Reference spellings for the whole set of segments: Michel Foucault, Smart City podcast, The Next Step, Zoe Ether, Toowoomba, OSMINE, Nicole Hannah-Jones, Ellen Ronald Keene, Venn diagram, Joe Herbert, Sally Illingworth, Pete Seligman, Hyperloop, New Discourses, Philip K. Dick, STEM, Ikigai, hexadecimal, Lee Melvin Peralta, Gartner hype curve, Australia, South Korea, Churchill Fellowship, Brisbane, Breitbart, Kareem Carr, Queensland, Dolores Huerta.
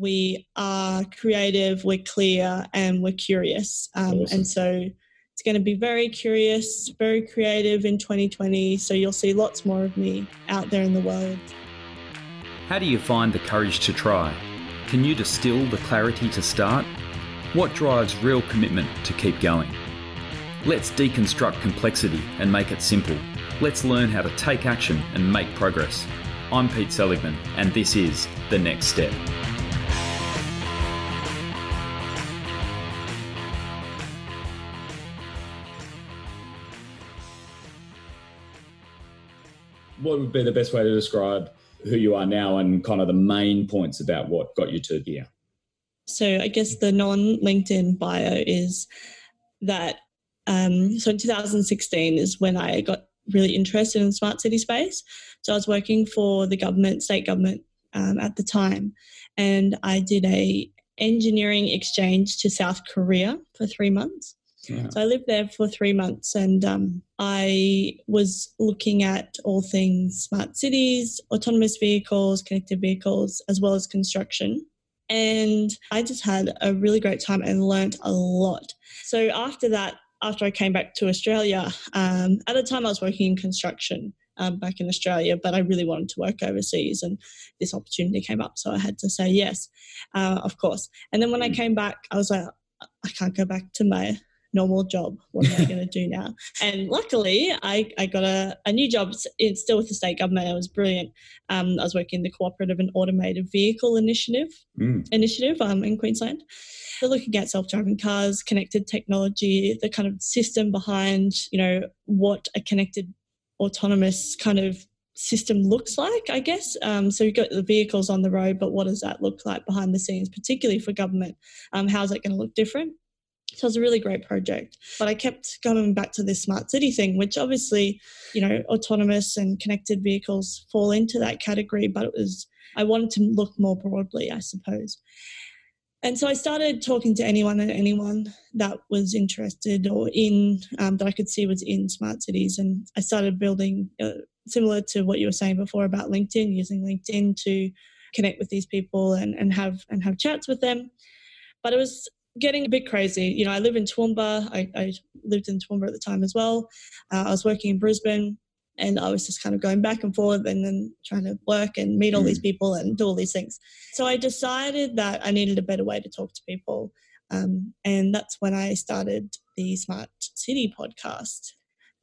we are creative, we're clear, and we're curious. Awesome. And so it's going to be very curious, very creative in 2020. So you'll see lots more of me out there in the world. How do you find the courage to try? Can you distill the clarity to start? What drives real commitment to keep going? Let's deconstruct complexity and make it simple. Let's learn how to take action and make progress. I'm Pete Seligman, and this is The Next Step. What would be the best way to describe who you are now and kind of the main points about what got you to here? So I guess the non-LinkedIn bio is that, so in 2016 is when I got really interested in the smart city space. So I was working for the government, state government at the time, and I did a engineering exchange to South Korea for 3 months. Wow. So I lived there for 3 months, and I was looking at all things smart cities, autonomous vehicles, connected vehicles, as well as construction. And I just had a really great time and learnt a lot. So after that, after I came back to Australia, at the time I was working in construction back in Australia, but I really wanted to work overseas, and this opportunity came up. So I had to say yes, of course. And then when I came back, I was like, I can't go back to my normal job. What am I going to do now? And luckily, I got a new job. It's still with the state government. It was brilliant. I was working in the Cooperative and Automated Vehicle Initiative in Queensland. They're looking at self-driving cars, connected technology, the kind of system behind, you know, what a connected autonomous kind of system looks like, I guess. So you've got the vehicles on the road, but what does that look like behind the scenes, particularly for government? How is it going to look different? So it was a really great project. But I kept coming back to this smart city thing, which obviously, you know, autonomous and connected vehicles fall into that category, but I wanted to look more broadly, I suppose. And so I started talking to anyone that was interested or in, that I could see was in smart cities. And I started building, similar to what you were saying before about LinkedIn, using LinkedIn to connect with these people and have chats with them. But it was getting a bit crazy. You know, I live in Toowoomba. I lived in Toowoomba at the time as well. I was working in Brisbane, and I was just kind of going back and forth and then trying to work and meet all these people and do all these things. So I decided that I needed a better way to talk to people. And that's when I started the Smart City podcast.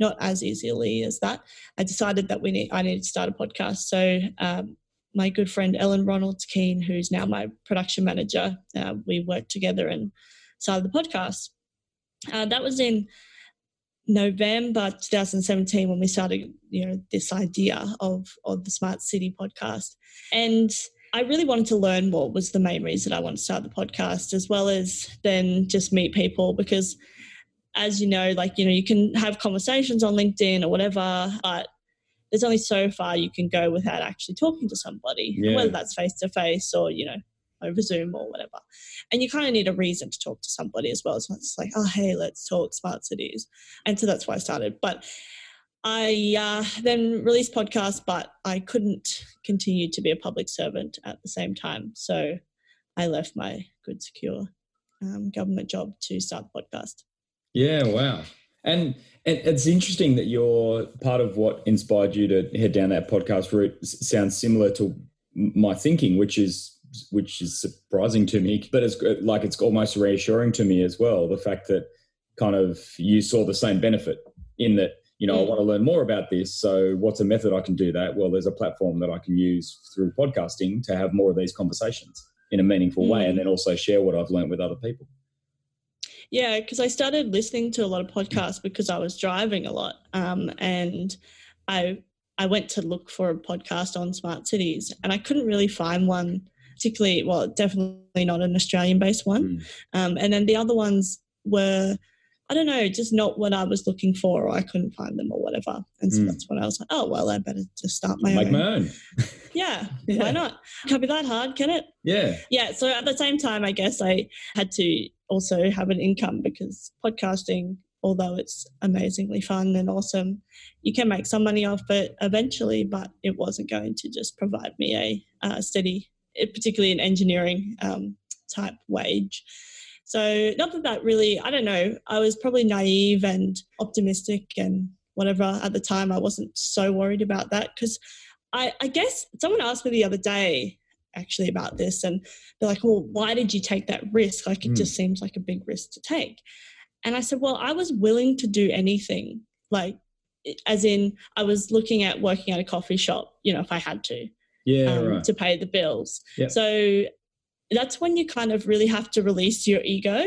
Not as easily as that. I decided that I needed to start a podcast. So my good friend Ellen Ronald Keene, who's now my production manager, we worked together and started the podcast. That was in November 2017 when we started, you know, this idea of the Smart City podcast. And I really wanted to learn more, was the main reason I wanted to start the podcast, as well as then just meet people, because as you know, like, you know, you can have conversations on LinkedIn or whatever, but there's only so far you can go without actually talking to somebody, whether that's face-to-face or, you know, over Zoom or whatever. And you kind of need a reason to talk to somebody as well. It's not just like, oh, hey, let's talk smart cities. And so that's why I started. But I then released podcasts, but I couldn't continue to be a public servant at the same time. So I left my good, secure government job to start the podcast. Yeah, wow. And it's interesting that you're part of what inspired you to head down that podcast route. Sounds similar to my thinking, which is surprising to me, but it's almost reassuring to me as well. The fact that kind of you saw the same benefit in that, you know, I want to learn more about this. So what's a method I can do that? Well, there's a platform that I can use through podcasting to have more of these conversations in a meaningful way, and then also share what I've learned with other people. Yeah, because I started listening to a lot of podcasts because I was driving a lot, and I went to look for a podcast on smart cities, and I couldn't really find one particularly, well, definitely not an Australian-based one. And then the other ones were, I don't know, just not what I was looking for, or I couldn't find them or whatever. And so that's when I was like, oh, well, I better just start my own. Make my own. Yeah, why not? Can't be that hard, can it? Yeah. Yeah, so at the same time, I guess I had to also have an income, because podcasting, although it's amazingly fun and awesome, you can make some money off it eventually, but it wasn't going to just provide me a steady particularly an engineering type wage. So not that that really, I don't know, I was probably naive and optimistic and whatever at the time. I wasn't so worried about that because I guess someone asked me the other day actually about this, and they're like, well, why did you take that risk? Like, it just seems like a big risk to take. And I said, well, I was willing to do anything. Like, as in, I was looking at working at a coffee shop, you know, if I had to, to pay the bills. Yep. So that's when you kind of really have to release your ego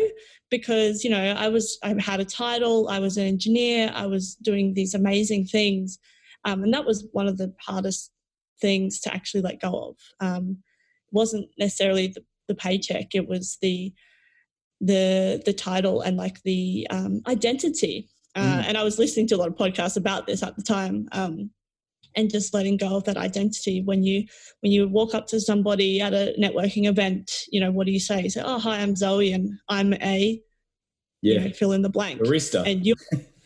because, you know, I had a title, I was an engineer, I was doing these amazing things. And that was one of the hardest things to actually let go of. Wasn't necessarily the paycheck. It was the title and like the identity. And I was listening to a lot of podcasts about this at the time, and just letting go of that identity. When you walk up to somebody at a networking event, you know, what do you say? You say, "Oh, hi, I'm Zoe, and I'm a fill in the blank barista." And you,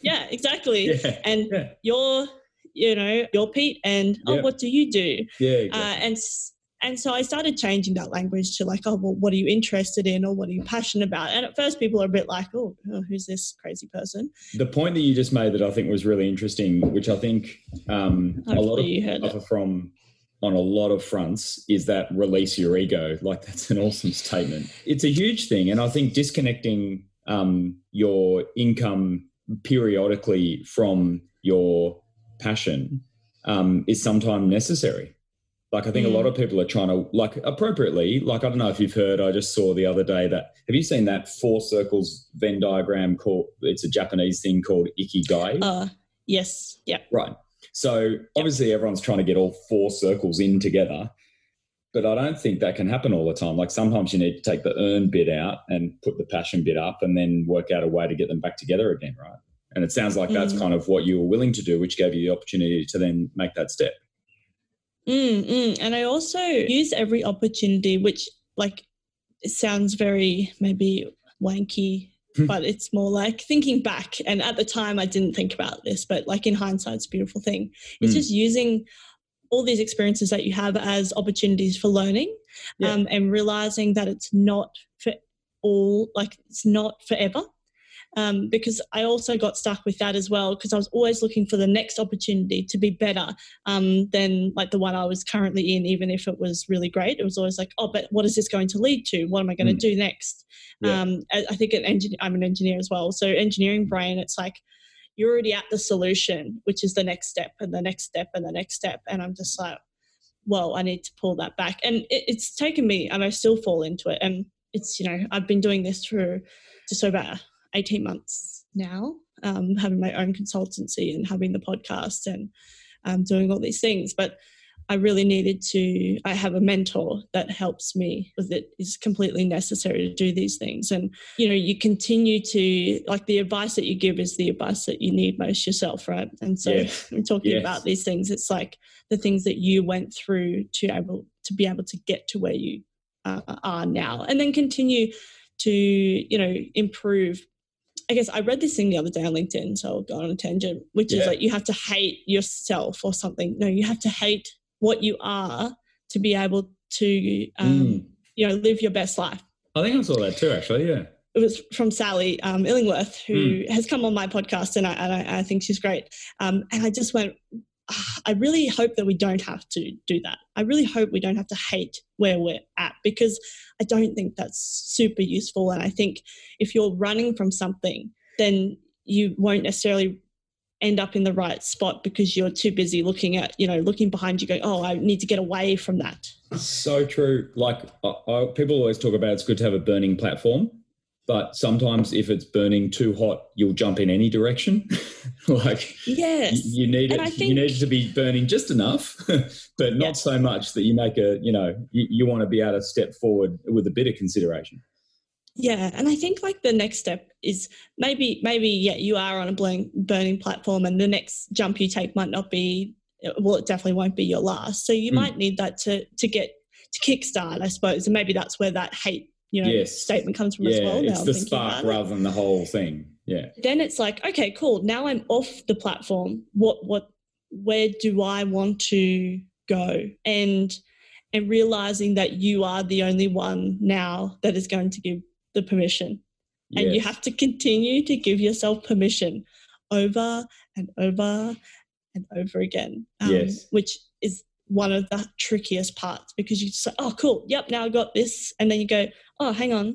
yeah, exactly. Yeah. And you're, you know, you're Pete, and oh, what do you do? Yeah, exactly. And so I started changing that language to like, oh, well, what are you interested in or what are you passionate about? And at first people are a bit like, oh, who's this crazy person? The point that you just made that I think was really interesting, which I think a lot of people suffer from on a lot of fronts, is that release your ego. Like, that's an awesome statement. It's a huge thing. And I think disconnecting your income periodically from your passion is sometimes necessary. Like, I think a lot of people are trying to, like, appropriately, like, I don't know if you've heard, I just saw the other day that, have you seen that 4 circles Venn diagram called, it's a Japanese thing called Ikigai? Yes. Yeah. Right. So obviously everyone's trying to get all 4 circles in together, but I don't think that can happen all the time. Like, sometimes you need to take the earn bit out and put the passion bit up and then work out a way to get them back together again, right? And it sounds like that's kind of what you were willing to do, which gave you the opportunity to then make that step. And I also use every opportunity, which, like, it sounds very maybe wanky, but it's more like thinking back. And at the time I didn't think about this, but like in hindsight, it's a beautiful thing. It's just using all these experiences that you have as opportunities for learning and realizing that it's not for all, like, it's not forever. Because I also got stuck with that as well, because I was always looking for the next opportunity to be better than like the one I was currently in, even if it was really great. It was always like, oh, but what is this going to lead to? What am I going to do next? I think I'm an engineer as well. So engineering brain, it's like you're already at the solution, which is the next step and the next step and the next step. And I'm just like, well, I need to pull that back. And it's taken me, and I still fall into it. And it's, you know, I've been doing this for just over 18 months now, having my own consultancy and having the podcast and doing all these things. But I really needed to, I have a mentor that helps me with it. It's completely necessary to do these things. And, you know, you continue to, like, the advice that you give is the advice that you need most yourself, right? And so we're talking about these things. It's like the things that you went through to be able to get to where you are now, and then continue to, you know, improve. I guess I read this thing the other day on LinkedIn, so I'll go on a tangent, which is like, you have to hate yourself or something. No, you have to hate what you are to be able to, you know, live your best life. I think I saw that too, actually, yeah. It was from Sally Illingworth, who has come on my podcast, and I think she's great. And I just went, I really hope that we don't have to do that. I really hope we don't have to hate where we're at, because I don't think that's super useful. And I think if you're running from something, then you won't necessarily end up in the right spot because you're too busy looking at, you know, looking behind you going, oh, I need to get away from that. So true. Like, people always talk about it's good to have a burning platform, but sometimes if it's burning too hot, you'll jump in any direction. Like, you need it. You need it to be burning just enough, but not so much that you make a, you know, you want to be able to step forward with a bit of consideration. Yeah. And I think, like, the next step is maybe you are on a burning platform, and the next jump you take might not be, well, it definitely won't be your last. So you might need that to get to kickstart, I suppose. And maybe that's where that hate, you know, statement comes from as well. It's the spark rather than the whole thing. Yeah. Then it's like, okay, cool. Now I'm off the platform. Where do I want to go? And and realizing that you are the only one now that is going to give the permission. Yes. And you have to continue to give yourself permission over and over and over again, which is one of the trickiest parts, because you just say, oh, cool, yep, now I got this. And then you go, oh, hang on,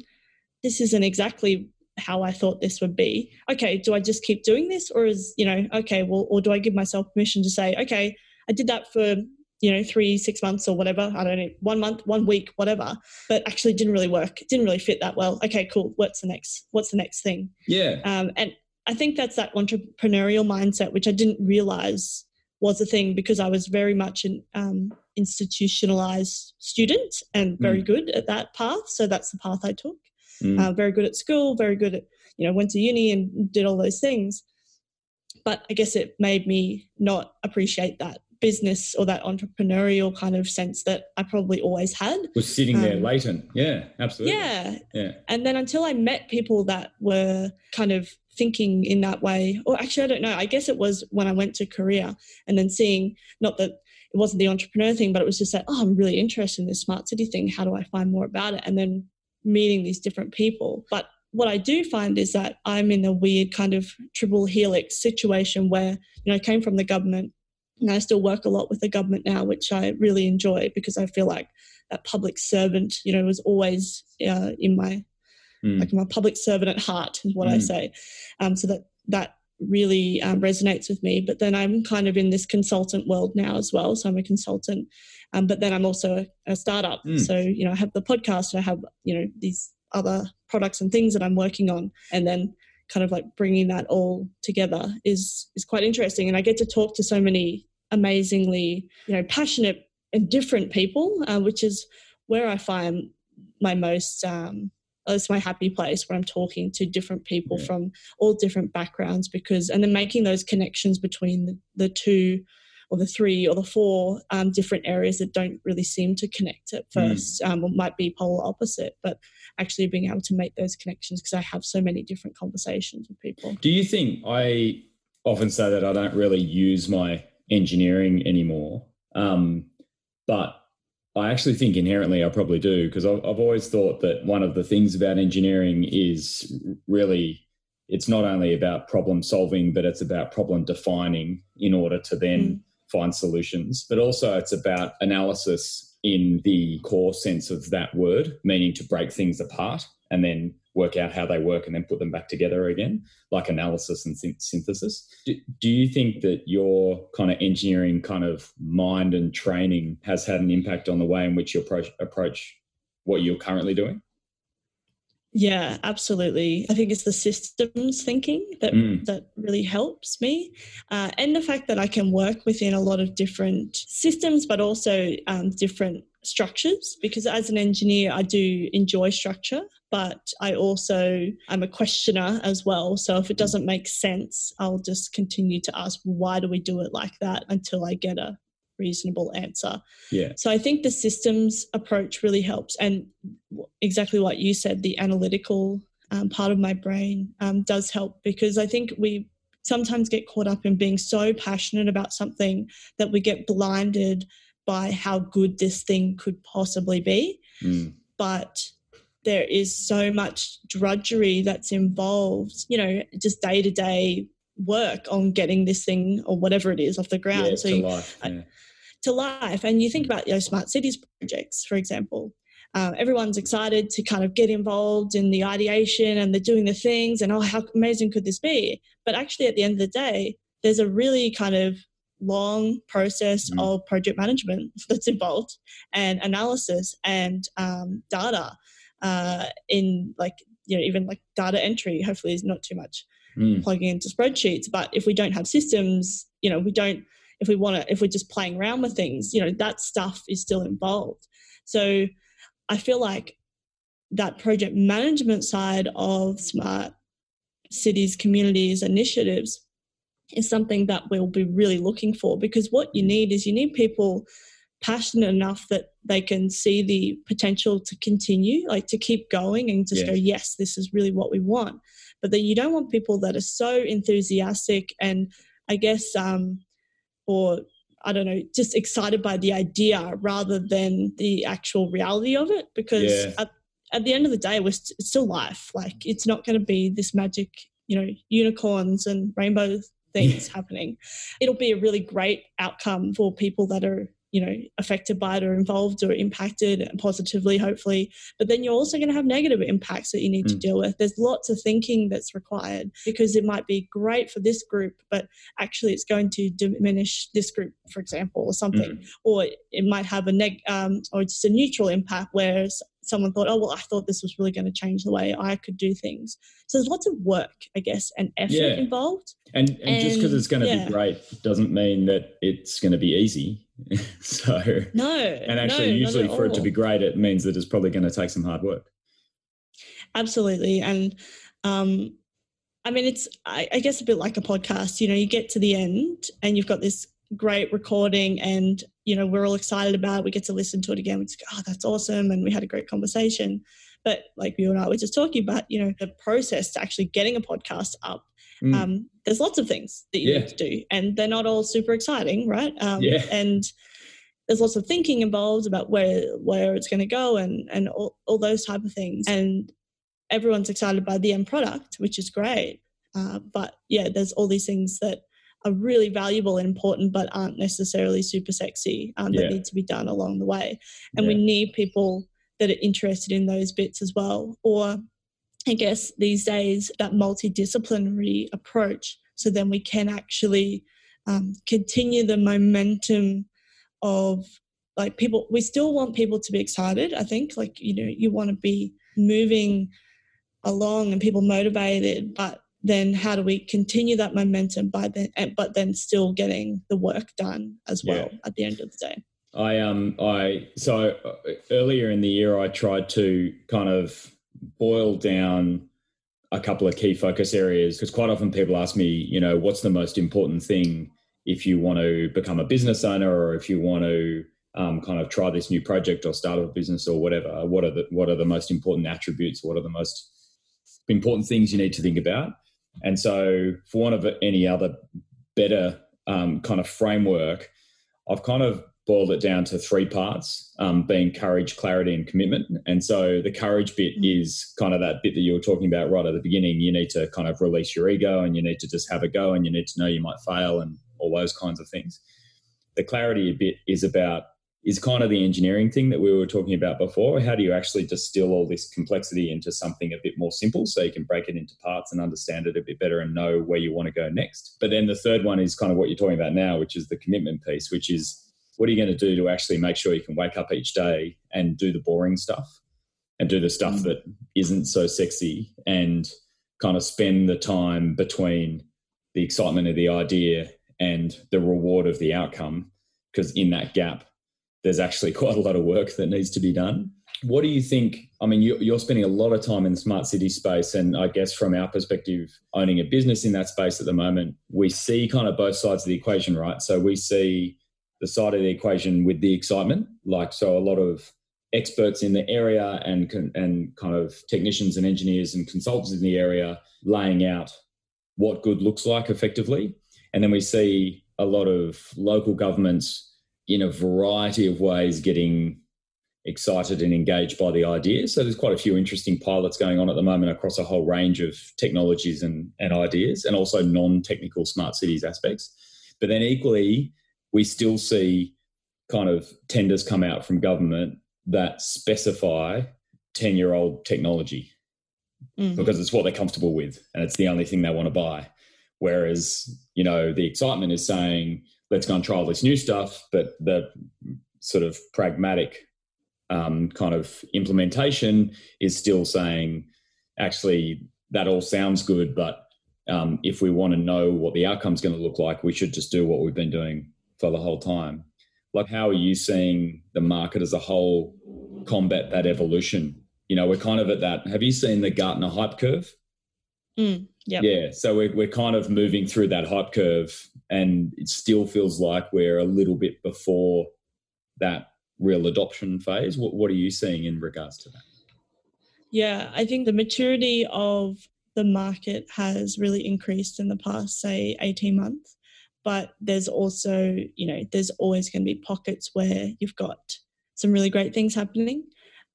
this isn't exactly how I thought this would be. Okay, do I just keep doing this, or is, you know, okay, well, or do I give myself permission to say, okay, I did that for, you know, 3-6 months or whatever, I don't know, 1 month, 1 week, whatever, but actually didn't really work. It didn't really fit that well. Okay, cool. What's the next thing? Yeah. And I think that's that entrepreneurial mindset, which I didn't realize was a thing, because I was very much an institutionalized student and very good at that path. So that's the path I took. Very good at school, very good at, you know, went to uni and did all those things. But I guess it made me not appreciate that business or that entrepreneurial kind of sense that I probably always had. Was sitting there latent. Yeah, absolutely. Yeah. And then until I met people that were kind of thinking in that way, or actually, I don't know, I guess it was when I went to Korea and then seeing, not that it wasn't the entrepreneur thing, but it was just that, oh, I'm really interested in this smart city thing. How do I find more about it? And then meeting these different people. But what I do find is that I'm in a weird kind of triple helix situation where, you know, I came from the government and I still work a lot with the government now, which I really enjoy, because I feel like that public servant, you know, was always in my, like my public servant at heart is what I say. So that really resonates with me. But then I'm kind of in this consultant world now as well. So I'm a consultant, but then I'm also a startup. So, you know, I have the podcast, and I have, you know, these other products and things that I'm working on. And then kind of like bringing that all together is quite interesting. And I get to talk to so many amazingly, you know, passionate and different people, which is where I find my most, it's my happy place, where I'm talking to different people from all different backgrounds, because, and then making those connections between the two or the three or the four different areas that don't really seem to connect at first, or might be polar opposite, but actually being able to make those connections, because I have so many different conversations with people. Do you think, I often say that I don't really use my engineering anymore, but I actually think inherently I probably do, because I've always thought that one of the things about engineering is really, it's not only about problem solving, but it's about problem defining in order to then find solutions. But also it's about analysis in the core sense of that word, meaning to break things apart and then work out how they work and then put them back together again, like analysis and synthesis. Do you think that your kind of engineering kind of mind and training has had an impact on the way in which you approach what you're currently doing? Yeah, absolutely. I think it's the systems thinking that really helps me. And the fact that I can work within a lot of different systems, but also different structures, because as an engineer, I do enjoy structure, but I'm a questioner as well. So if it doesn't make sense, I'll just continue to ask, why do we do it like that, until I get a reasonable answer. Yeah. So I think the systems approach really helps. And exactly what you said, the analytical part of my brain does help, because I think we sometimes get caught up in being so passionate about something that we get blinded by how good this thing could possibly be. But there is so much drudgery that's involved, you know, just day-to-day work on getting this thing or whatever it is off the ground. To life. And you think about, you know, smart cities projects, for example. Everyone's excited to kind of get involved in the ideation, and they're doing the things, and oh, how amazing could this be? But actually at the end of the day, there's a really kind of long process of project management that's involved, and analysis, and data in, like, you know, even like data entry, hopefully is not too much plugging into spreadsheets. But if we don't have systems, you know, if we're just playing around with things, you know, that stuff is still involved. So I feel like that project management side of smart cities, communities, initiatives is something that we'll be really looking for, because what you need people passionate enough that they can see the potential to continue, like to keep going and just go, yes, this is really what we want. But then you don't want people that are so enthusiastic and, I guess, or I don't know, just excited by the idea rather than the actual reality of it, because at the end of the day, it's still life. Like, it's not going to be this magic, you know, unicorns and rainbow things happening. It'll be a really great outcome for people that are, you know, affected by it or involved or impacted positively, hopefully. But then you're also going to have negative impacts that you need to deal with. There's lots of thinking that's required, because it might be great for this group, but actually it's going to diminish this group, for example, or something. Or it might have a or just a neutral impact, whereas someone thought, oh, well, I thought this was really going to change the way I could do things. So there's lots of work, I guess, and effort involved. And just because it's going to be great doesn't mean that it's going to be easy. So no, and actually usually for it to be great, it means that it's probably going to take some hard work. Absolutely. And I mean, it's, I guess a bit like a podcast, you know, you get to the end and you've got this great recording and, you know, we're all excited about it. We get to listen to it again. We just go, oh, that's awesome. And we had a great conversation. But like you and I were just talking about, you know, the process to actually getting a podcast up. There's lots of things that you need to do, and they're not all super exciting, right? And there's lots of thinking involved about where it's going to go and all those type of things. And everyone's excited by the end product, which is great. But yeah, there's all these things that are really valuable and important, but aren't necessarily super sexy that need to be done along the way. And we need people that are interested in those bits as well. Or I guess these days, that multidisciplinary approach, so then we can actually continue the momentum of like people. We still want people to be excited, I think. Like, you know, you want to be moving along and people motivated, but then how do we continue that momentum but then still getting the work done as well at the end of the day? So earlier in the year, I tried to kind of boil down a couple of key focus areas, because quite often people ask me, you know, what's the most important thing if you want to become a business owner, or if you want to kind of try this new project or start a business or whatever, what are the most important attributes? What are the most important things you need to think about? And so for want of any other better kind of framework, I've kind of boiled it down to three parts, being courage, clarity, and commitment. And so the courage bit is kind of that bit that you were talking about right at the beginning. You need to kind of release your ego, and you need to just have a go, and you need to know you might fail and all those kinds of things. The clarity bit is kind of the engineering thing that we were talking about before. How do you actually distill all this complexity into something a bit more simple, so you can break it into parts and understand it a bit better and know where you want to go next? But then the third one is kind of what you're talking about now, which is the commitment piece, which is, what are you going to do to actually make sure you can wake up each day and do the boring stuff and do the stuff that isn't so sexy, and kind of spend the time between the excitement of the idea and the reward of the outcome? Because in that gap, there's actually quite a lot of work that needs to be done. What do you think? I mean, you're spending a lot of time in the smart city space, and I guess from our perspective, owning a business in that space at the moment, we see kind of both sides of the equation, right? So we see the side of the equation with the excitement, like, so a lot of experts in the area and kind of technicians and engineers and consultants in the area laying out what good looks like effectively. And then we see a lot of local governments in a variety of ways getting excited and engaged by the idea. So there's quite a few interesting pilots going on at the moment across a whole range of technologies and ideas, and also non-technical smart cities aspects. But then equally, we still see kind of tenders come out from government that specify 10-year-old technology because it's what they're comfortable with and it's the only thing they want to buy. Whereas, you know, the excitement is saying, let's go and try all this new stuff, but the sort of pragmatic kind of implementation is still saying, actually, that all sounds good, but if we want to know what the outcome's going to look like, we should just do what we've been doing for the whole time. Like, how are you seeing the market as a whole combat that evolution? You know, we're kind of at that. Have you seen the Gartner hype curve? Yeah. Yeah. So we're kind of moving through that hype curve, and it still feels like we're a little bit before that real adoption phase. What are you seeing in regards to that? Yeah, I think the maturity of the market has really increased in the past, say, 18 months. But there's also, you know, there's always going to be pockets where you've got some really great things happening.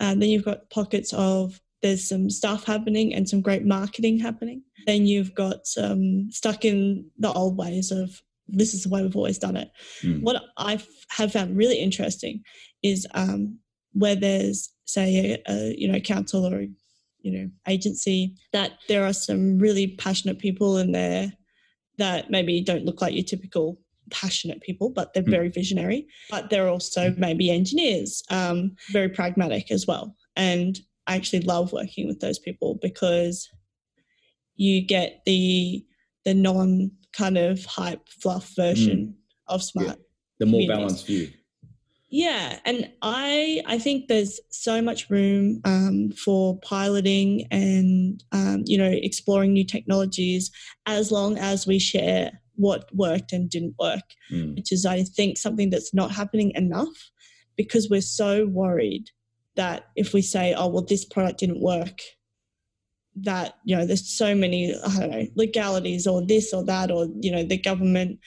Then you've got pockets of there's some stuff happening and some great marketing happening. Then you've got some stuck in the old ways of this is the way we've always done it. Mm. What I have found really interesting is where there's, say, a council or agency, that there are some really passionate people in there that maybe don't look like your typical passionate people, but they're very visionary. But they're also maybe engineers, very pragmatic as well. And I actually love working with those people because you get the non kind of hype fluff version of smart. Yeah. The more balanced view. Yeah, and I think there's so much room for piloting and, exploring new technologies, as long as we share what worked and didn't work, which is, I think, something that's not happening enough, because we're so worried that if we say, oh, well, this product didn't work, that, there's so many, legalities or this or that, or, the government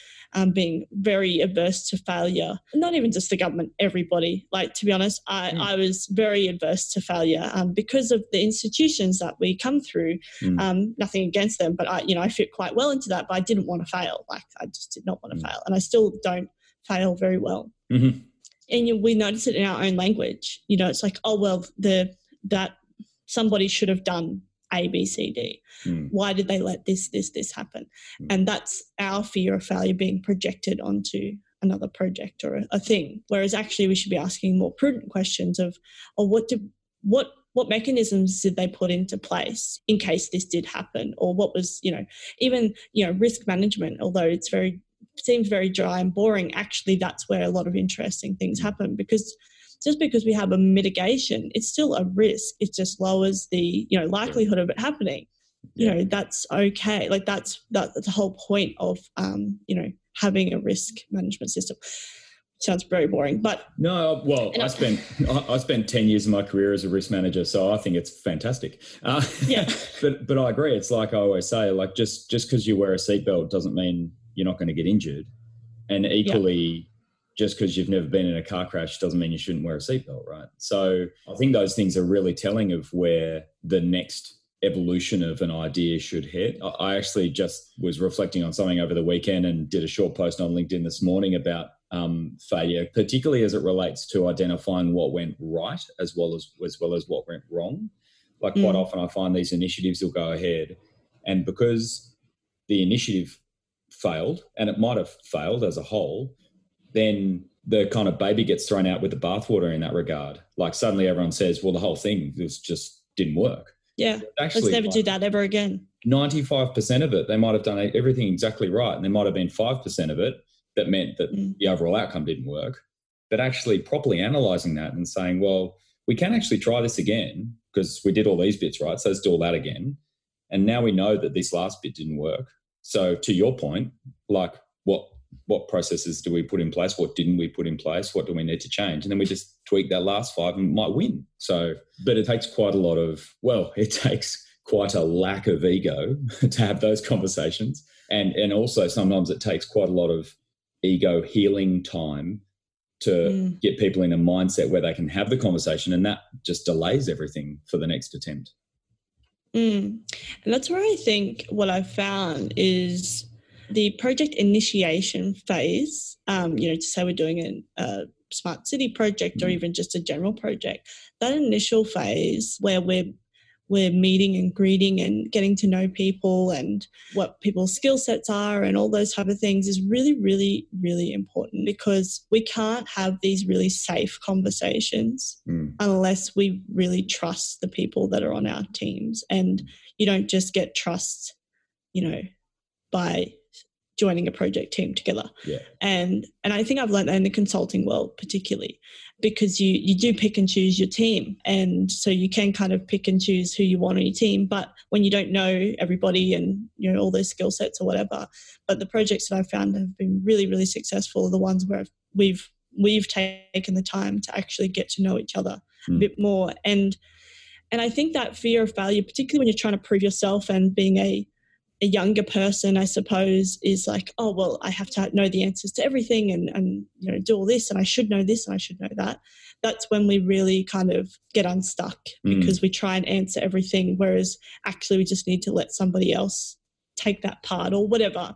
being very averse to failure. Not even just the government, everybody. To be honest, I was very averse to failure because of the institutions that we come through. Nothing against them, but I fit quite well into that, but I didn't want to fail. I just did not want to fail. And I still don't fail very well. Mm-hmm. And we notice it in our own language. It's like, oh, well, that somebody should have done A, B, C, D. Why did they let this happen? And that's our fear of failure being projected onto another project or a thing. Whereas actually we should be asking more prudent questions of, what mechanisms did they put into place in case this did happen? Or what was, risk management, although it's seems very dry and boring, actually that's where a lot of interesting things happen, because just because we have a mitigation, it's still a risk. It just lowers the, likelihood of it happening. Yeah. That's okay. That's the whole point of, having a risk management system. Sounds very boring, but no. Well, I spent 10 years of my career as a risk manager, so I think it's fantastic. Yeah, but I agree. It's like I always say, just because you wear a seatbelt doesn't mean you're not going to get injured, and equally. Yeah. Just because you've never been in a car crash doesn't mean you shouldn't wear a seatbelt, right? So I think those things are really telling of where the next evolution of an idea should head. I actually just was reflecting on something over the weekend and did a short post on LinkedIn this morning about failure, particularly as it relates to identifying what went right as well as what went wrong. Quite often I find these initiatives will go ahead, and because the initiative failed, and it might have failed as a whole, then the kind of baby gets thrown out with the bathwater in that regard. Suddenly everyone says, well, the whole thing just didn't work. Yeah, actually, let's never do that ever again. 95% of it, they might have done everything exactly right, and there might have been 5% of it that meant that the overall outcome didn't work. But actually properly analysing that and saying, well, we can actually try this again because we did all these bits right, so let's do all that again. And now we know that this last bit didn't work. So to your point, what processes do we put in place? What didn't we put in place? What do we need to change? And then we just tweak that last 5 and might win. So, but it takes quite a lack of ego to have those conversations. And also sometimes it takes quite a lot of ego healing time to get people in a mindset where they can have the conversation, and that just delays everything for the next attempt. And that's where I think what I've found is the project initiation phase, to say we're doing a smart city project or even just a general project, that initial phase where we're meeting and greeting and getting to know people and what people's skill sets are and all those type of things is really, really, really important, because we can't have these really safe conversations unless we really trust the people that are on our teams. And you don't just get trust, by joining a project team together. Yeah. And I think I've learned that in the consulting world particularly, because you do pick and choose your team. And so you can kind of pick and choose who you want on your team, but when you don't know everybody and all their skill sets or whatever. But the projects that I've found have been really, really successful are the ones where we've taken the time to actually get to know each other a bit more. And I think that fear of failure, particularly when you're trying to prove yourself and being a the younger person, I suppose, is like, oh, well, I have to know the answers to everything and you know, do all this, and I should know this and I should know that. That's when we really kind of get unstuck because we try and answer everything, whereas actually we just need to let somebody else take that part or whatever.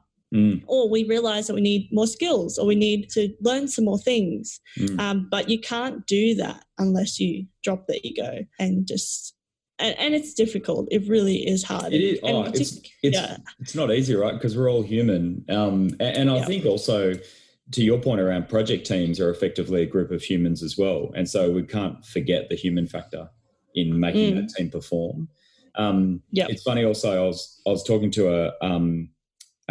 Or we realise that we need more skills or we need to learn some more things. But you can't do that unless you drop the ego and just... And it's difficult. It really is hard. It is. Oh, it's not easy, right? Because we're all human. And I think also... to your point around project teams are effectively a group of humans as well. And so we can't forget the human factor in making that team perform. It's funny also, I was talking to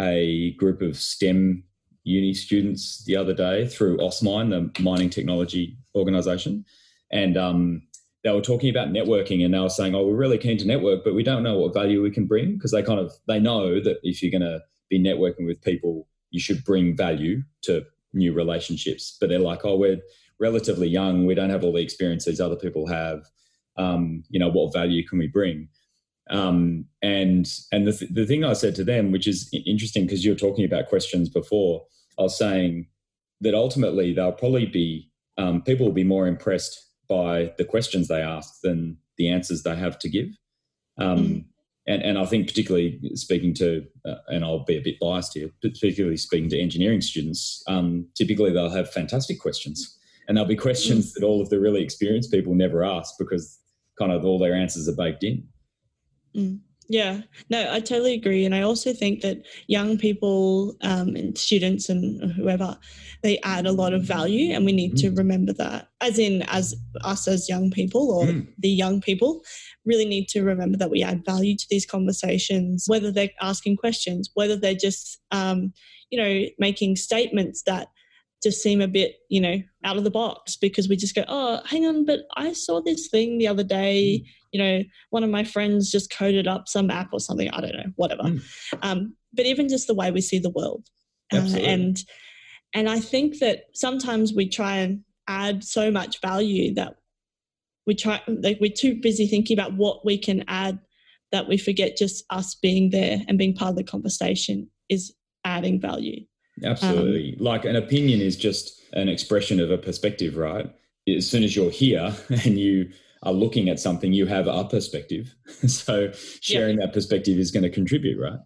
a group of STEM uni students the other day through OSMINE, the mining technology organisation. And they were talking about networking and they were saying, oh, we're really keen to network, but we don't know what value we can bring, because they know that if you're going to be networking with people, you should bring value to new relationships. But they're like, oh, we're relatively young. We don't have all the experience these other people have. What value can we bring? And the thing I said to them, which is interesting because you were talking about questions before, I was saying that ultimately they'll probably be, people will be more impressed by the questions they ask than the answers they have to give. And I think particularly speaking to, and I'll be a bit biased here, particularly speaking to engineering students, typically they'll have fantastic questions, and there'll be questions that all of the really experienced people never ask because kind of all their answers are baked in. Yeah, no, I totally agree. And I also think that young people and students and whoever, they add a lot of value, and we need to remember that, as us as young people or the young people, really need to remember that we add value to these conversations, whether they're asking questions, whether they're just, making statements that just seem a bit, out of the box, because we just go, oh, hang on, but I saw this thing the other day, one of my friends just coded up some app or something, I don't know, whatever. But even just the way we see the world. And I think that sometimes we try and add so much value that we're too busy thinking about what we can add that we forget just us being there and being part of the conversation is adding value. Absolutely. Like an opinion is just an expression of a perspective, right? As soon as you're here and you are looking at something, you have a perspective. So sharing that perspective is going to contribute, right?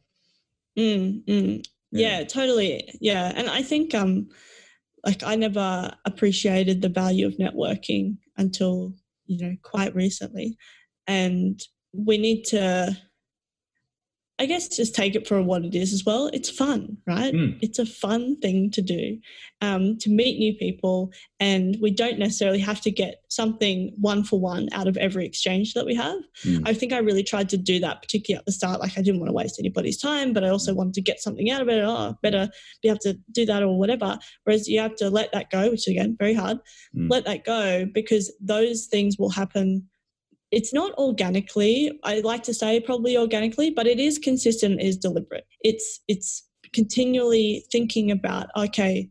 Yeah, totally. Yeah. And I think I never appreciated the value of networking until, quite recently. And we need to, I guess, just take it for what it is as well. It's fun, right? It's a fun thing to do, to meet new people. And we don't necessarily have to get something one for one out of every exchange that we have. I think I really tried to do that, particularly at the start. Like, I didn't want to waste anybody's time, but I also wanted to get something out of it. Oh, better be able to do that or whatever. Whereas you have to let that go, which again, very hard, let that go, because those things will happen. It's not organically, I like to say probably organically, but it is consistent, is deliberate. It's continually thinking about, okay,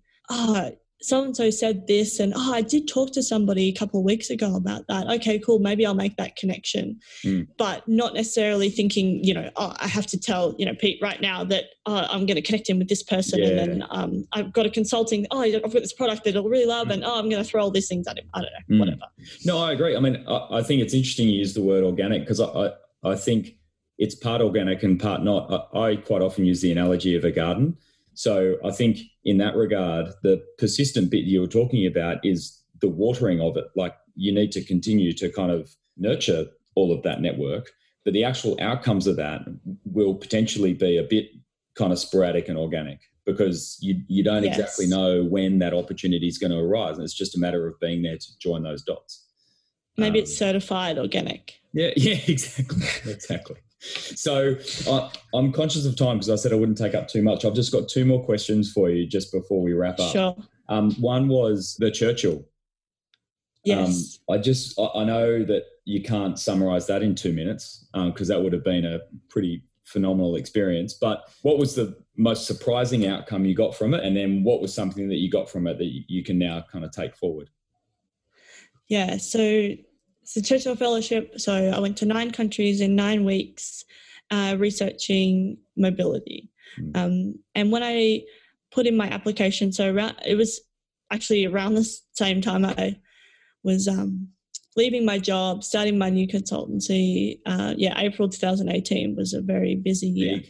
so-and-so said this, and I did talk to somebody a couple of weeks ago about that. Okay, cool, maybe I'll make that connection. But not necessarily thinking, I have to tell, Pete right now that I'm going to connect him with this person and then I've got a consulting, I've got this product that I'll really love and I'm going to throw all these things at him. I don't know, whatever. No, I agree. I mean, I think it's interesting you use the word organic, because I think it's part organic and part not. I quite often use the analogy of a garden. So I think in that regard, the persistent bit you were talking about is the watering of it. Like, you need to continue to kind of nurture all of that network, but the actual outcomes of that will potentially be a bit kind of sporadic and organic, because you don't exactly know when that opportunity is going to arise. And it's just a matter of being there to join those dots. Maybe it's certified organic. Yeah, exactly. Exactly. So I'm conscious of time because I said I wouldn't take up too much. I've just got two more questions for you just before we wrap up. Sure. One was the Churchill. Yes. I know that you can't summarize that in 2 minutes because that would have been a pretty phenomenal experience. But what was the most surprising outcome you got from it? And then what was something that you got from it that you can now kind of take forward? Yeah. So... it's the Churchill Fellowship. So I went to 9 countries in 9 weeks researching mobility. And when I put in my application, so around, it was actually around the same time I was leaving my job, starting my new consultancy. April 2018 was a very busy year,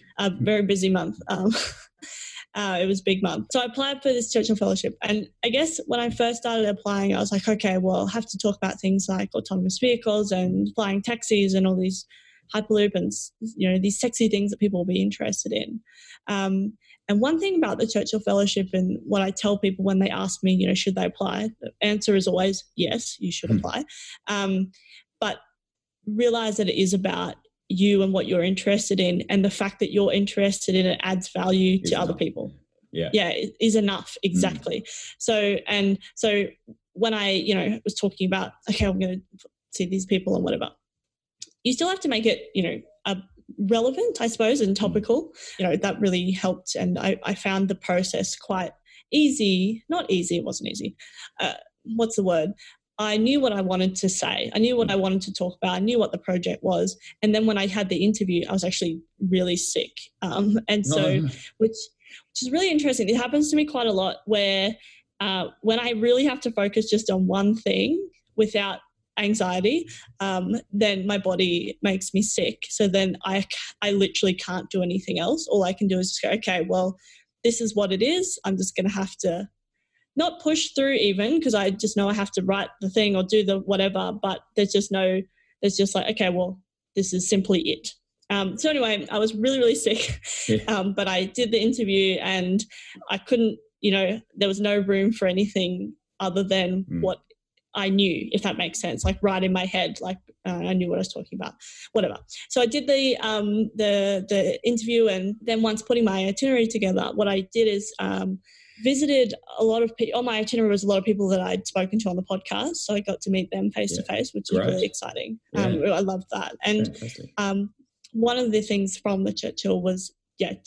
very busy month. It was a big month. So I applied for this Churchill Fellowship. And I guess when I first started applying, I was like, okay, well, I'll have to talk about things like autonomous vehicles and flying taxis and all these Hyperloop and, you know, these sexy things that people will be interested in. And one thing about the Churchill Fellowship and what I tell people when they ask me, you know, should they apply? The answer is always, yes, you should apply. But realize that it is about you and what you're interested in, and the fact that you're interested in it adds value to other people. It is enough. Exactly. So when I, you know, was talking about, okay, I'm going to see these people and whatever, you still have to make it, you know, relevant, I suppose, and topical. You know, that really helped. And I found the process quite easy. Not easy, it wasn't easy. What's the word? I knew what I wanted to say. I knew what I wanted to talk about. I knew what the project was. And then when I had the interview, I was actually really sick. Which is really interesting. It happens to me quite a lot where when I really have to focus just on one thing without anxiety, then my body makes me sick. So then I literally can't do anything else. All I can do is just go, okay, well, this is what it is. I'm just going to have to not push through even, because I just know I have to write the thing or do the whatever, but there's just like, okay, well, this is simply it. So anyway, I was really, really sick, but I did the interview and I couldn't, you know, there was no room for anything other than what I knew, if that makes sense, like right in my head, like I knew what I was talking about, whatever. So I did the interview, and then once putting my itinerary together, what I did is visited a lot of people. On my itinerary was a lot of people that I'd spoken to on the podcast, so I got to meet them face to face, which was really exciting. I loved that. And one of the things from the Churchill was,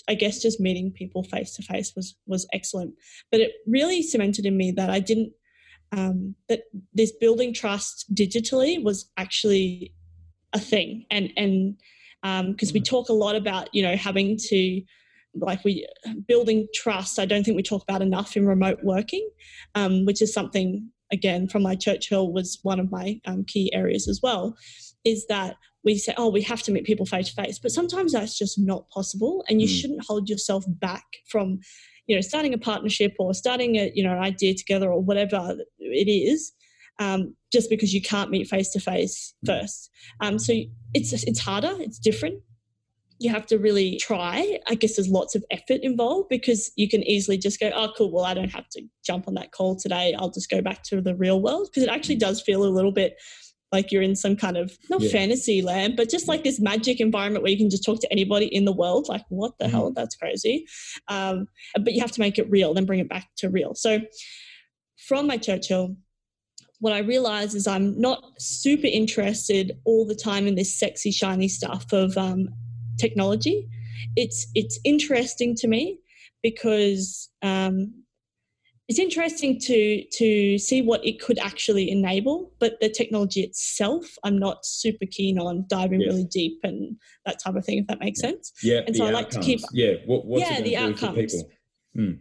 I guess just meeting people face to face was excellent. But it really cemented in me that I didn't. That this building trust digitally was actually a thing, and because we talk a lot about, you know, having to, like, we building trust. I don't think we talk about enough in remote working, which is something again from my Churchill was one of my key areas as well, is that we say, oh, we have to meet people face to face, but sometimes that's just not possible, and you shouldn't hold yourself back from, you know, starting a partnership or starting a, you know, an idea together or whatever it is, just because you can't meet face to face first. So it's harder, it's different. You have to really try. I guess there's lots of effort involved, because you can easily just go, oh, cool, well, I don't have to jump on that call today. I'll just go back to the real world, because it actually does feel a little bit like you're in some kind of, not fantasy land, but just like this magic environment where you can just talk to anybody in the world. Like, what the hell? That's crazy. But you have to make it real, then bring it back to real. So from my Churchill, what I realized is I'm not super interested all the time in this sexy, shiny stuff of technology. It's interesting to me because it's interesting to see what it could actually enable, but the technology itself, I'm not super keen on diving really deep and that type of thing, if that makes sense. And so I like to keep what's it going to do for people?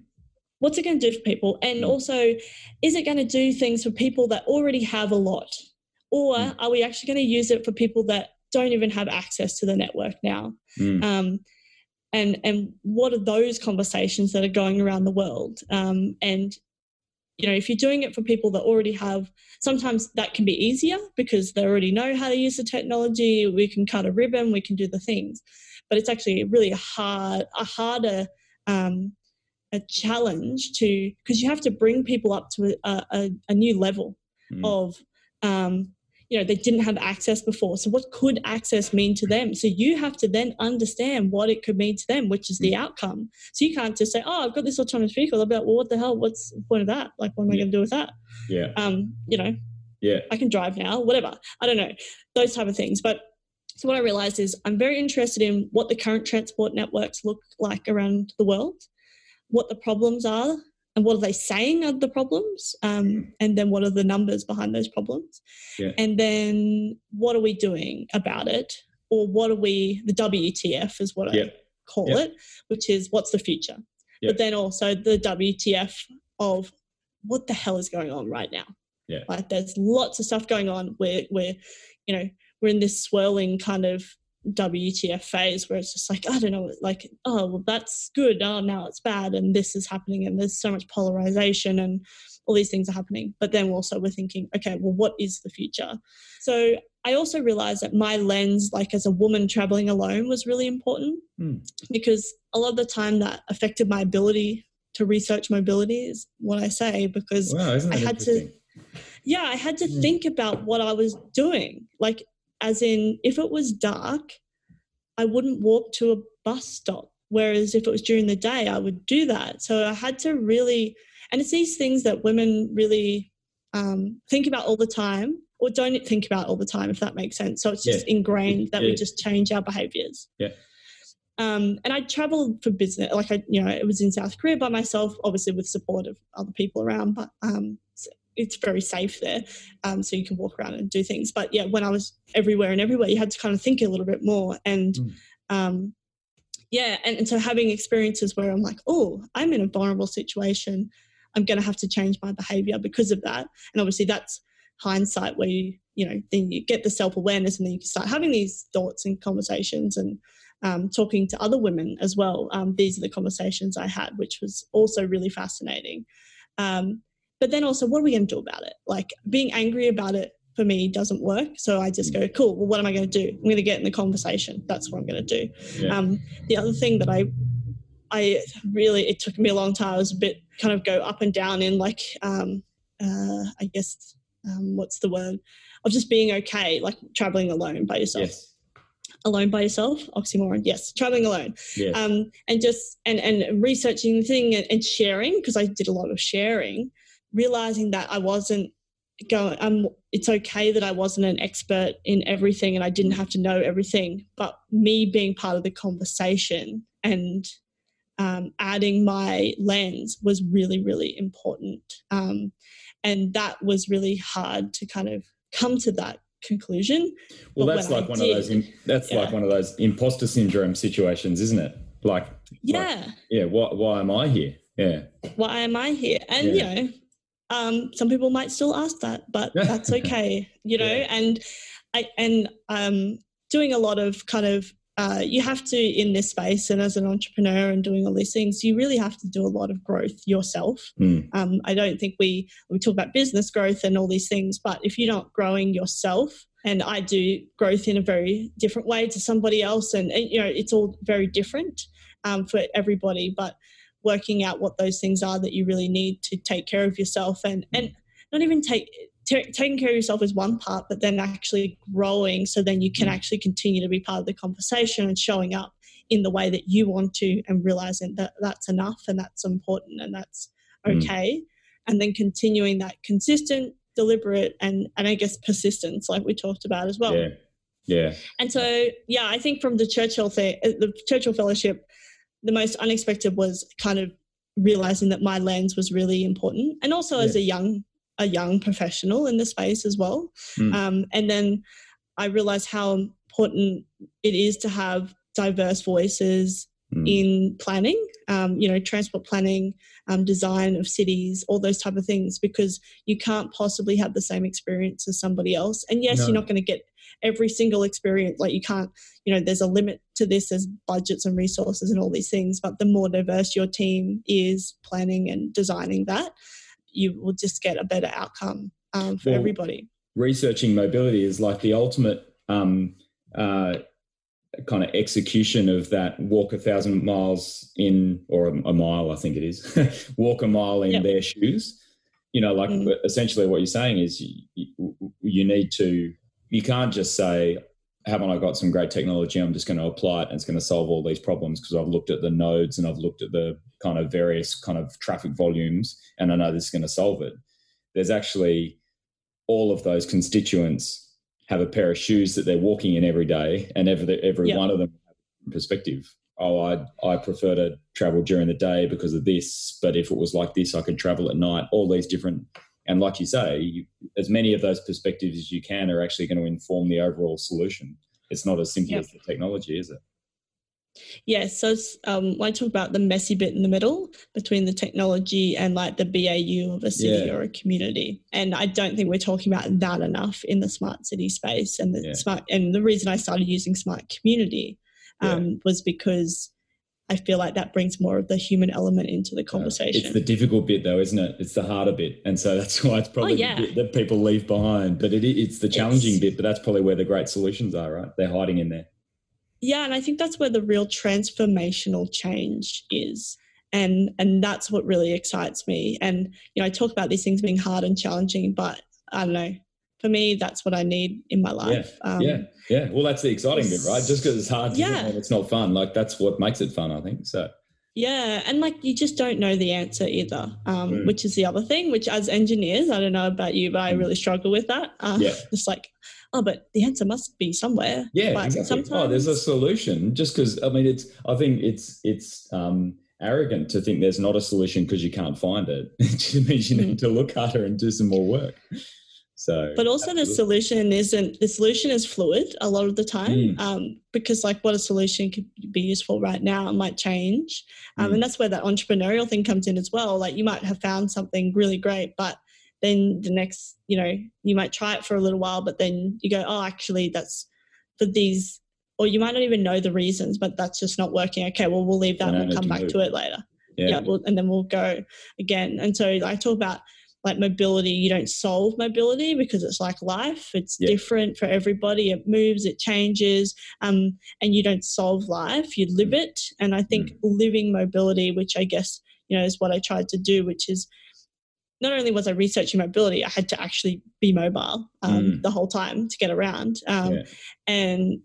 What's it going to do for people? And also, is it going to do things for people that already have a lot? Or are we actually going to use it for people that don't even have access to the network now? And what are those conversations that are going around the world? And, you know, if you're doing it for people that already have, sometimes that can be easier because they already know how to use the technology. We can cut a ribbon, we can do the things, but it's actually really a harder challenge to, because you have to bring people up to a new level of, you know, they didn't have access before. So what could access mean to them? So you have to then understand what it could mean to them, which is the outcome. So you can't just say, oh, I've got this autonomous vehicle. I'll be like, well, what the hell? What's the point of that? Like, what am I going to do with that? You know, I can drive now, whatever. I don't know, those type of things. But so what I realized is I'm very interested in what the current transport networks look like around the world, what the problems are, and what are they saying are the problems? And then what are the numbers behind those problems? And then what are we doing about it? Or what are we, the WTF is what call it, which is what's the future? But then also the WTF of what the hell is going on right now? Yeah. Like there's lots of stuff going on where we're in this swirling kind of WTF phase where it's just like, I don't know, like, oh, well, that's good. Oh, now it's bad. And this is happening. And there's so much polarization and all these things are happening. But then also we're thinking, okay, well, what is the future? So I also realized that my lens, like as a woman traveling alone, was really important because a lot of the time that affected my ability to research mobility is what I say, because I had to think about what I was doing. Like, as in, if it was dark, I wouldn't walk to a bus stop. Whereas if it was during the day, I would do that. So I had to really, and it's these things that women really think about all the time, or don't think about all the time, if that makes sense. So it's just ingrained that we just change our behaviours. Yeah. And I traveled for business. Like, it was in South Korea by myself, obviously with support of other people around, but it's very safe there. So you can walk around and do things. But yeah, when I was everywhere, you had to kind of think a little bit more. And And so having experiences where I'm like, oh, I'm in a vulnerable situation. I'm going to have to change my behavior because of that. And obviously that's hindsight where you then you get the self-awareness and then you can start having these thoughts and conversations and talking to other women as well. These are the conversations I had, which was also really fascinating. But then also, what are we going to do about it? Like, being angry about it for me doesn't work. So I just go, cool, well, what am I going to do? I'm going to get in the conversation. That's what I'm going to do. Yeah. The other thing that I really, it took me a long time. I was a bit kind of go up and down in like, I guess, what's the word? Of just being okay, like traveling alone by yourself. Yes. Alone by yourself, oxymoron. Yes, traveling alone, yes. And just and researching the thing and sharing, because I did a lot of sharing. Realizing that I wasn't going. It's okay that I wasn't an expert in everything, and I didn't have to know everything. But me being part of the conversation and adding my lens was really, really important. And that was really hard to kind of come to that conclusion. Well, that's like one of those imposter syndrome situations, isn't it? Like, why am I here? Yeah, why am I here? And some people might still ask that, but that's okay, And I doing a lot of kind of you have to, in this space and as an entrepreneur and doing all these things, you really have to do a lot of growth yourself. I don't think we talk about business growth and all these things, but if you're not growing yourself, and I do growth in a very different way to somebody else, and it's all very different for everybody, but working out what those things are that you really need to take care of yourself and not even taking care of yourself is one part, but then actually growing so then you can actually continue to be part of the conversation and showing up in the way that you want to and realizing that that's enough and that's important and that's okay. And then continuing that consistent, deliberate, and I guess persistence, like we talked about as well. Yeah. Yeah. And so, I think from the Churchill Fellowship, the most unexpected was kind of realizing that my lens was really important. And also as a young professional in the space as well. And then I realized how important it is to have diverse voices in planning, transport planning, design of cities, all those type of things, because you can't possibly have the same experience as somebody else. And you're not going to get every single experience. Like, you can't, there's a limit to this, there's budgets and resources and all these things, but the more diverse your team is planning and designing that, you will just get a better outcome for everybody. Researching mobility is like the ultimate kind of execution of that walk 1,000 miles in, or a mile, I think it is, walk a mile in their shoes. Essentially what you're saying is you need to, you can't just say, haven't I got some great technology? I'm just going to apply it and it's going to solve all these problems because I've looked at the nodes and I've looked at the kind of various kind of traffic volumes and I know this is going to solve it. There's actually all of those constituents have a pair of shoes that they're walking in every day, and every one of them have a perspective. Oh, I prefer to travel during the day because of this, but if it was like this, I could travel at night, all these different. And like you say, as many of those perspectives as you can are actually going to inform the overall solution. It's not as simple as the technology, is it? Yeah, so when I talk about the messy bit in the middle between the technology and like the BAU of a city or a community, and I don't think we're talking about that enough in the smart city space. And the smart, and the reason I started using smart community was because I feel like that brings more of the human element into the conversation. It's the difficult bit though, isn't it? It's the harder bit. And so that's why it's probably the bit that people leave behind, but it's the challenging bit, but that's probably where the great solutions are, right? They're hiding in there. Yeah, and I think that's where the real transformational change is. And that's what really excites me. And, you know, I talk about these things being hard and challenging, but I don't know. For me, that's what I need in my life. Yeah. Well, that's the exciting bit, right? Just because it's hard, and it's not fun. Like, that's what makes it fun, I think. So. Yeah, and, like, you just don't know the answer either, which is the other thing, which as engineers, I don't know about you, but I really struggle with that. It's like, oh, but the answer must be somewhere. Yeah, but exactly. Sometimes... Oh, there's a solution. Just because, I mean, I think it's arrogant to think there's not a solution because you can't find it. It just means you need to look harder and do some more work. So, but also the solution is fluid a lot of the time because like what a solution could be useful right now might change. And that's where that entrepreneurial thing comes in as well. Like you might have found something really great, but then the next, you know, you might try it for a little while, but then you go, oh, actually that's for these, or you might not even know the reasons, but that's just not working. Okay, well, we'll leave that and we'll come back to it later. And then we'll go again. And so I talk about like mobility, you don't solve mobility because it's like life. It's different for everybody. It moves, it changes, and you don't solve life, you live it. And I think living mobility, which I guess, you know, is what I tried to do, which is not only was I researching mobility, I had to actually be mobile the whole time to get around. And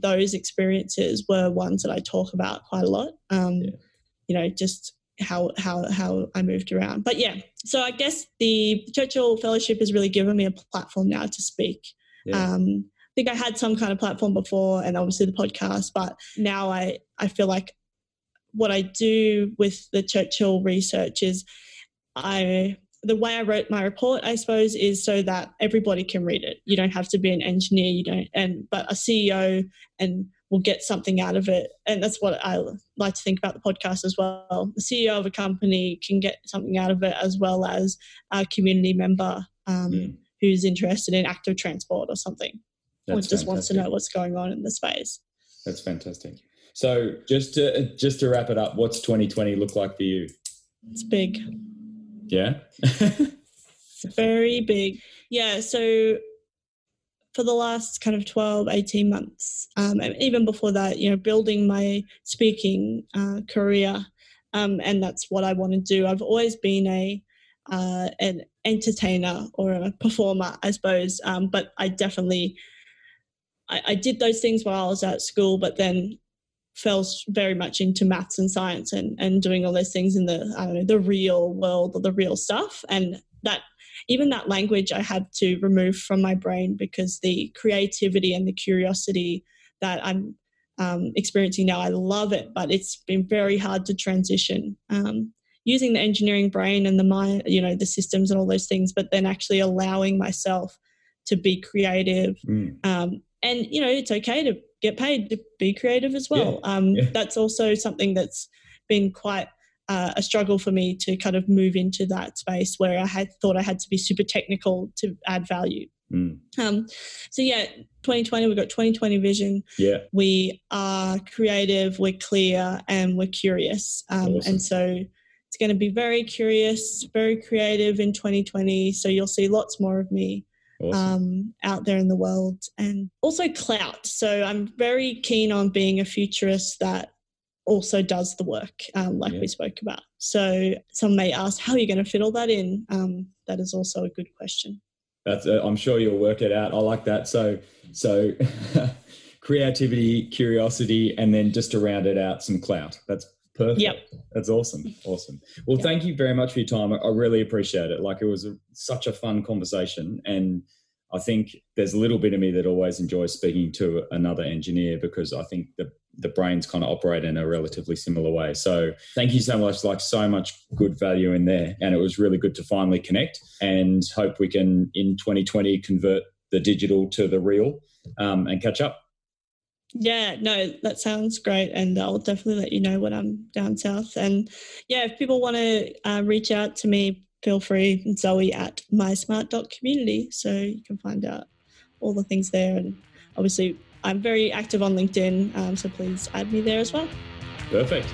those experiences were ones that I talk about quite a lot, you know, just how I moved around. But yeah, so I guess the Churchill Fellowship has really given me a platform now to speak. I think I had some kind of platform before and obviously the podcast, but now I feel like what I do with the Churchill research is the way I wrote my report, I suppose, is so that everybody can read it. You don't have to be an engineer, but a CEO and will get something out of it. And that's what I like to think about the podcast as well. The CEO of a company can get something out of it as well as a community member who's interested in active transport or something, or just wants to know what's going on in the space. That's fantastic. So just to wrap it up, what's 2020 look like for you? It's big. Yeah. It's very big. Yeah. So for the last kind of 12, 18 months, and even before that, you know, building my speaking career, and that's what I want to do. I've always been an entertainer or a performer, I suppose, but I definitely I did those things while I was at school, but then fell very much into maths and science and doing all those things in the, I don't know, the real world or the real stuff. And that, even that language I had to remove from my brain because the creativity and the curiosity that I'm experiencing now, I love it, but it's been very hard to transition using the engineering brain and the mind, you know, the systems and all those things, but then actually allowing myself to be creative. And, you know, it's okay to get paid to be creative as well. That's also something that's been quite a struggle for me to kind of move into that space where I had thought I had to be super technical to add value. So yeah, 2020, we've got 2020 vision. Yeah. We are creative, we're clear, and we're curious. Awesome. And so it's going to be very curious, very creative in 2020. So you'll see lots more of me. Awesome. Out there in the world, and also clout. So I'm very keen on being a futurist that also does the work, we spoke about. So some may ask, how are you going to fit all that in? That is also a good question. That's I'm sure you'll work it out. I like that. So creativity, curiosity, and then just to round it out, some clout. That's perfect. Yep. That's awesome. Well, thank you very much for your time. I really appreciate it. Like, it was such a fun conversation. And I think there's a little bit of me that always enjoys speaking to another engineer because I think the brains kind of operate in a relatively similar way. So thank you so much, like so much good value in there. And it was really good to finally connect, and hope we can in 2020 convert the digital to the real and catch up. Yeah, no, that sounds great, and I'll definitely let you know when I'm down south. And yeah, if people want to reach out to me, feel free, zoe@mysmart.community, so you can find out all the things there. And obviously I'm very active on LinkedIn, so please add me there as well. Perfect.